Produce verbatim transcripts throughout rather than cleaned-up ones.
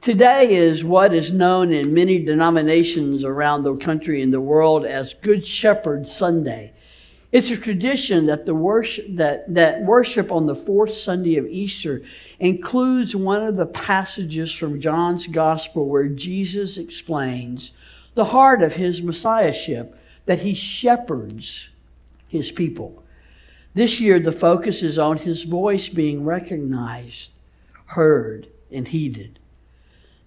Today is what is known in many denominations around the country and the world as Good Shepherd Sunday. It's a tradition that the worship that, that worship on the fourth Sunday of Easter includes one of the passages from John's Gospel where Jesus explains the heart of his Messiahship, that he shepherds his people. This year, the focus is on his voice being recognized, heard, and heeded.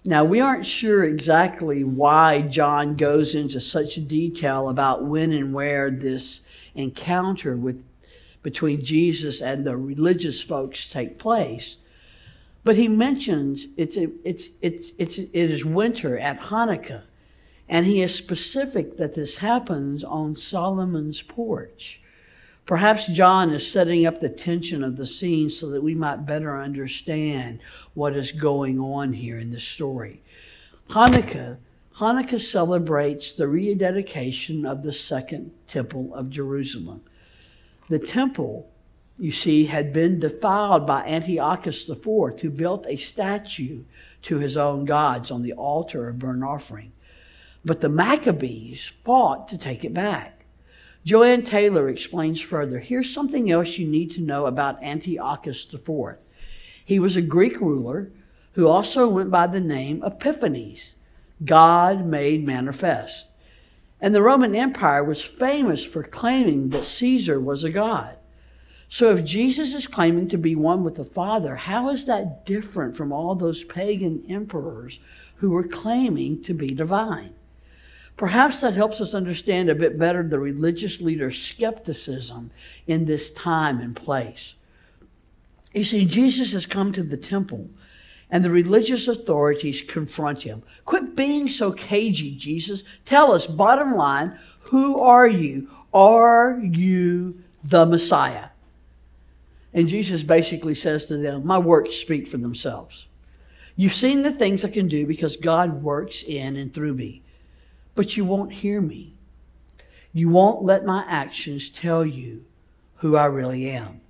Now, we aren't sure exactly why John goes into such detail about when and where this encounter with between Jesus and the religious folks take place, but he mentions it's a, it's it's it's it is winter at Hanukkah, and he is specific that this happens on Solomon's porch. Perhaps John is setting up the tension of the scene so that we might better understand what is going on here in this story. Hanukkah Hanukkah celebrates the rededication of the Second Temple of Jerusalem. The temple, you see, had been defiled by Antiochus the fourth, who built a statue to his own gods on the altar of burnt offering. But the Maccabees fought to take it back. Joanne Taylor explains further, here's something else you need to know about Antiochus the fourth. He was a Greek ruler who also went by the name Epiphanes, God made manifest. And the Roman Empire was famous for claiming that Caesar was a god. So if Jesus is claiming to be one with the Father, how is that different from all those pagan emperors who were claiming to be divine? Perhaps that helps us understand a bit better the religious leader's skepticism in this time and place. You see, Jesus has come to the temple, and the religious authorities confront him. Quit being so cagey, Jesus. Tell us, bottom line, who are you? Are you the Messiah? And Jesus basically says to them, my works speak for themselves. You've seen the things I can do because God works in and through me. But you won't hear me. You won't let my actions tell you who I really am.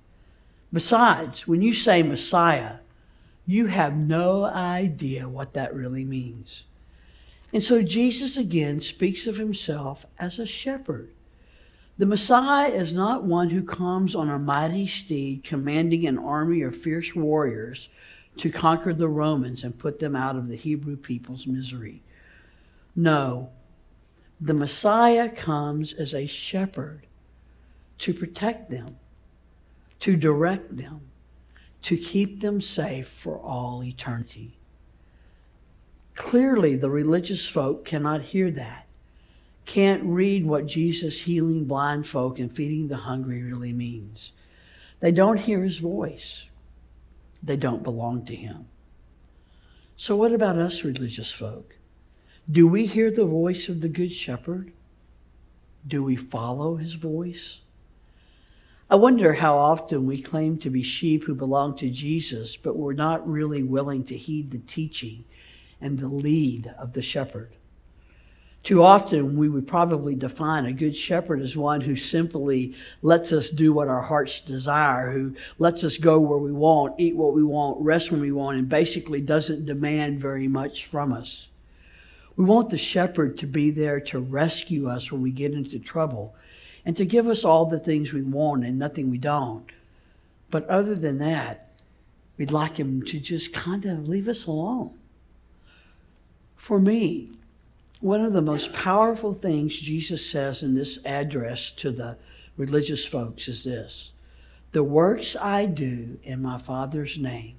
Besides, when you say Messiah, you have no idea what that really means. And so Jesus again speaks of himself as a shepherd. The Messiah is not one who comes on a mighty steed commanding an army of fierce warriors to conquer the Romans and put them out of the Hebrew people's misery. No, the Messiah comes as a shepherd to protect them, to direct them, to keep them safe for all eternity. Clearly, the religious folk cannot hear that, can't read what Jesus healing blind folk and feeding the hungry really means. They don't hear his voice. They don't belong to him. So what about us religious folk? Do we hear the voice of the Good Shepherd? Do we follow his voice? I wonder how often we claim to be sheep who belong to Jesus, but we're not really willing to heed the teaching and the lead of the shepherd. Too often, we would probably define a good shepherd as one who simply lets us do what our hearts desire, who lets us go where we want, eat what we want, rest when we want, and basically doesn't demand very much from us. We want the shepherd to be there to rescue us when we get into trouble, and to give us all the things we want and nothing we don't. But other than that, we'd like him to just kind of leave us alone. For me, one of the most powerful things Jesus says in this address to the religious folks is this: the works I do in my Father's name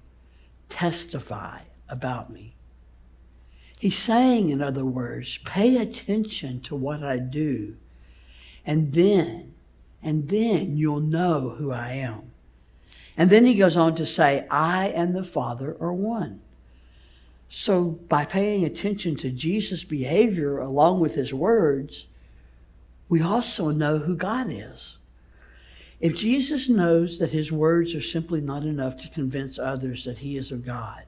testify about me. He's saying, in other words, pay attention to what I do, And then, and then you'll know who I am. And then he goes on to say, I and the Father are one. So by paying attention to Jesus' behavior along with his words, we also know who God is. If Jesus knows that his words are simply not enough to convince others that he is of God,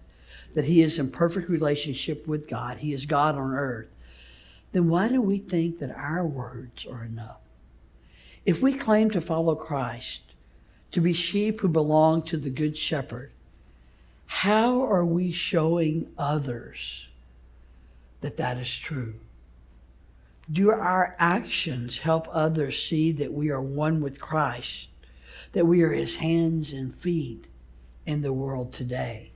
that he is in perfect relationship with God, he is God on earth, then why do we think that our words are enough? If we claim to follow Christ, to be sheep who belong to the Good Shepherd, How are we showing others that that is true? Do our actions help others see that we are one with Christ, that we are his hands and feet in the world today?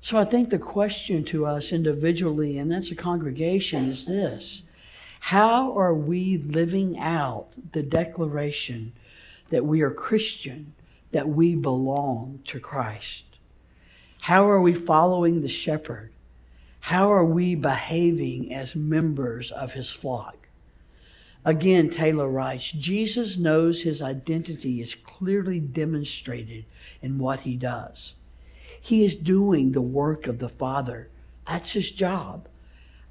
So I think the question to us individually, and that's a congregation, is this: how are we living out the declaration that we are Christian, that we belong to Christ? How are we following the shepherd? How are we behaving as members of his flock? Again, Taylor writes, Jesus knows his identity is clearly demonstrated in what he does. He is doing the work of the Father. That's his job.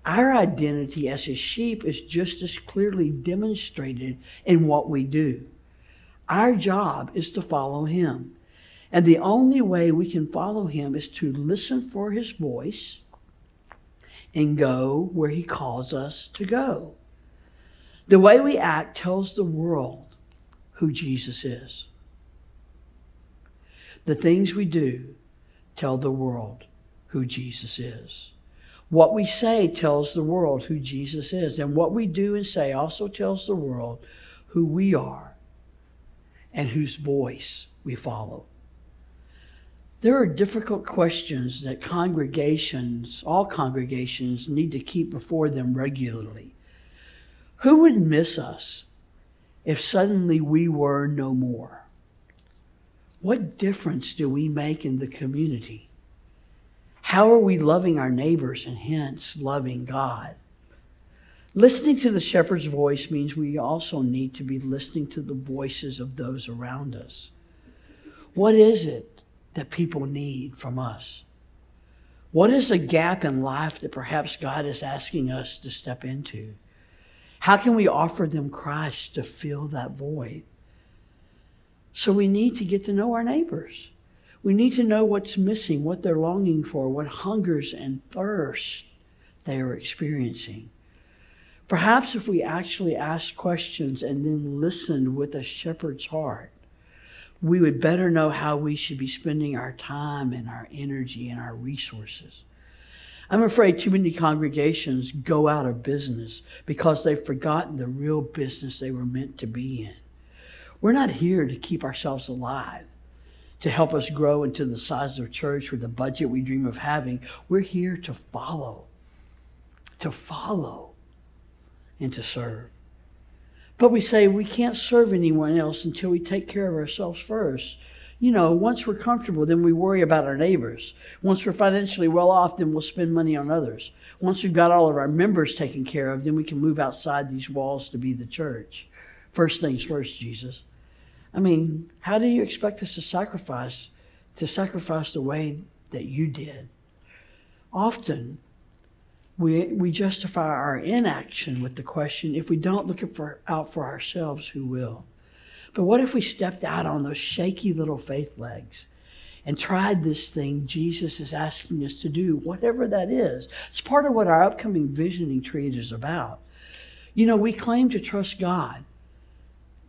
Our identity as his sheep is just as clearly demonstrated in what we do. Our job is to follow him. And the only way we can follow him is to listen for his voice and go where he calls us to go. The way we act tells the world who Jesus is. The things we do tell the world who Jesus is. What we say tells the world who Jesus is. And what we do and say also tells the world who we are and whose voice we follow. There are difficult questions that congregations, all congregations, need to keep before them regularly. Who would miss us if suddenly we were no more? What difference do we make in the community? How are we loving our neighbors and hence loving God? Listening to the shepherd's voice means we also need to be listening to the voices of those around us. What is it that people need from us? What is the gap in life that perhaps God is asking us to step into? How can we offer them Christ to fill that void? So we need to get to know our neighbors. We need to know what's missing, what they're longing for, what hungers and thirsts they are experiencing. Perhaps if we actually asked questions and then listened with a shepherd's heart, we would better know how we should be spending our time and our energy and our resources. I'm afraid too many congregations go out of business because they've forgotten the real business they were meant to be in. We're not here to keep ourselves alive, to help us grow into the size of church or the budget we dream of having. We're here to follow, to follow and to serve. But we say we can't serve anyone else until we take care of ourselves first. You know, once we're comfortable, then we worry about our neighbors. Once we're financially well off, then we'll spend money on others. Once we've got all of our members taken care of, then we can move outside these walls to be the church. First things first, Jesus. I mean, how do you expect us to sacrifice, to sacrifice the way that you did? Often, We, we justify our inaction with the question, if we don't look for, out for ourselves, who will? But what if we stepped out on those shaky little faith legs and tried this thing Jesus is asking us to do, whatever that is? It's part of what our upcoming visioning retreat is about. You know, we claim to trust God,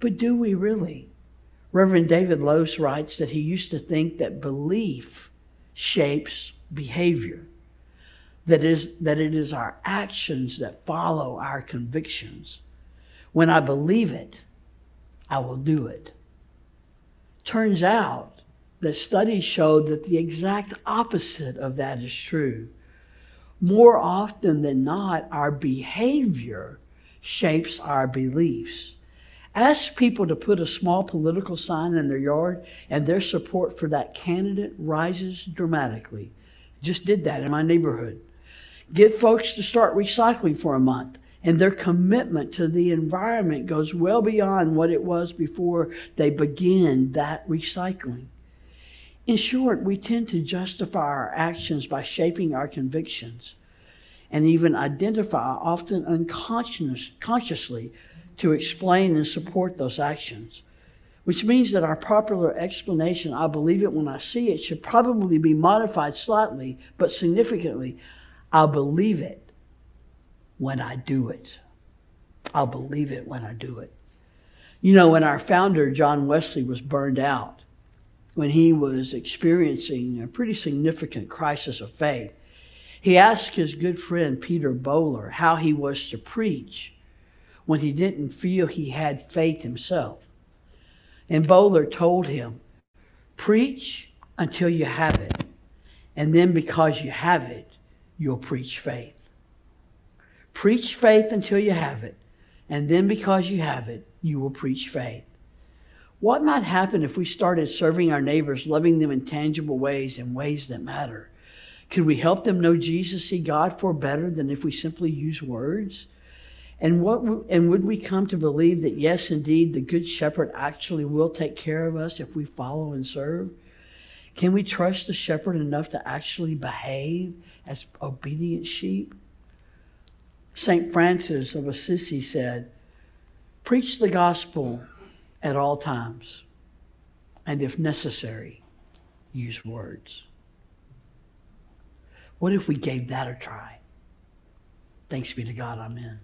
but do we really? Reverend David Lose writes that he used to think that belief shapes behavior. That is, that it is our actions that follow our convictions. When I believe it, I will do it. Turns out that studies show that the exact opposite of that is true. More often than not, our behavior shapes our beliefs. Ask people to put a small political sign in their yard, and their support for that candidate rises dramatically. Just did that in my neighborhood. Get folks to start recycling for a month, and their commitment to the environment goes well beyond what it was before they begin that recycling. In short, we tend to justify our actions by shaping our convictions and even identify, often unconsciously, to explain and support those actions. Which means that our popular explanation, I believe it when I see it, should probably be modified slightly, but significantly. I'll believe it when I do it. I'll believe it when I do it. You know, when our founder, John Wesley, was burned out, when he was experiencing a pretty significant crisis of faith, he asked his good friend Peter Böhler how he was to preach when he didn't feel he had faith himself. And Böhler told him, preach until you have it, and then because you have it, you'll preach faith. Preach faith until you have it, and then because you have it, you will preach faith. What might happen if we started serving our neighbors, loving them in tangible ways, in ways that matter? Could we help them know Jesus, see God for better than if we simply use words? And, what, and would we come to believe that, yes, indeed, the Good Shepherd actually will take care of us if we follow and serve? Can we trust the shepherd enough to actually behave as obedient sheep? Saint Francis of Assisi said, preach the gospel at all times, and if necessary, use words. What if we gave that a try? Thanks be to God, amen.